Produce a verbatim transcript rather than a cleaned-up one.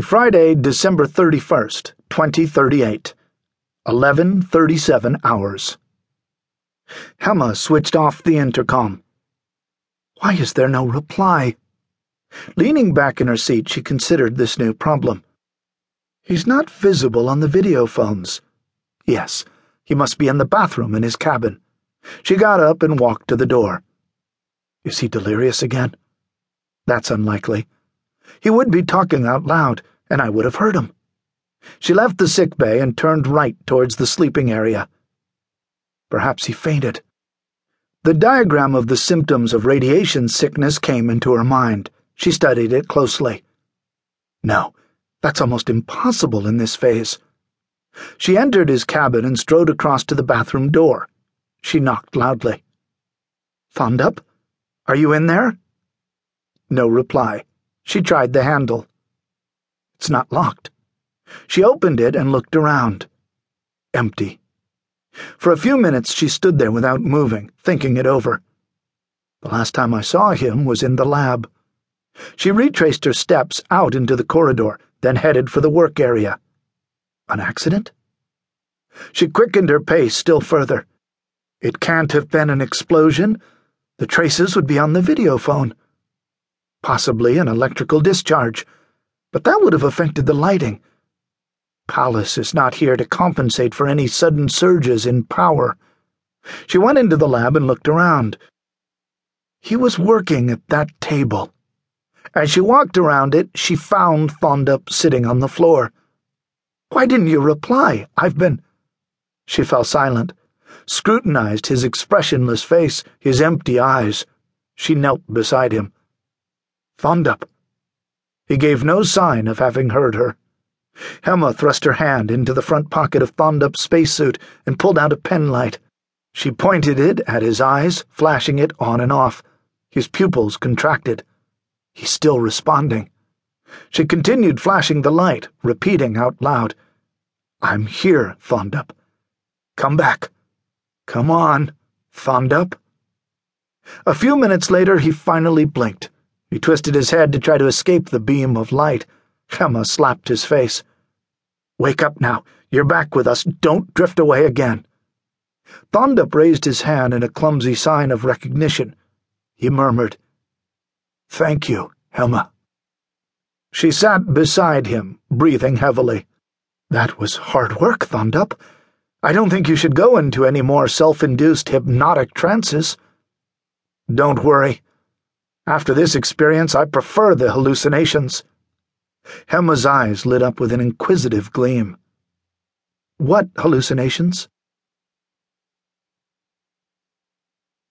Friday, December thirty-first, twenty thirty-eight, eleven thirty-seven hours. Helma switched off the intercom. Why is there no reply? Leaning back in her seat, she considered this new problem. He's not visible on the video phones. Yes, he must be in the bathroom in his cabin. She got up and walked to the door. Is he delirious again? That's unlikely. He would be talking out loud, and I would have heard him. She left the sick bay and turned right towards the sleeping area. Perhaps he fainted. The diagram of the symptoms of radiation sickness came into her mind. She studied it closely. No, that's almost impossible in this phase. She entered his cabin and strode across to the bathroom door. She knocked loudly. "Thondup, are you in there?" No reply. She tried the handle. It's not locked. She opened it and looked around. Empty. For a few minutes she stood there without moving, thinking it over. The last time I saw him was in the lab. She retraced her steps out into the corridor, then headed for the work area. An accident? She quickened her pace still further. It can't have been an explosion. The traces would be on the video phone. Possibly an electrical discharge, but that would have affected the lighting. Pallas is not here to compensate for any sudden surges in power. She went into the lab and looked around. He was working at that table. As she walked around it, she found Thondup sitting on the floor. "Why didn't you reply? I've been—" She fell silent, scrutinized his expressionless face, his empty eyes. She knelt beside him. "Thondup." He gave no sign of having heard her. Helma thrust her hand into the front pocket of Thondup's spacesuit and pulled out a penlight. She pointed it at his eyes, flashing it on and off. His pupils contracted. He's still responding. She continued flashing the light, repeating out loud, "I'm here, Thondup. Come back. Come on, Thondup." A few minutes later, he finally blinked. He twisted his head to try to escape the beam of light. Helma slapped his face. "Wake up now. You're back with us. Don't drift away again." Thondup raised his hand in a clumsy sign of recognition. He murmured, "Thank you, Helma." She sat beside him, breathing heavily. "That was hard work, Thondup. I don't think you should go into any more self-induced hypnotic trances." "Don't worry. After this experience, I prefer the hallucinations." Helma's eyes lit up with an inquisitive gleam. "What hallucinations?"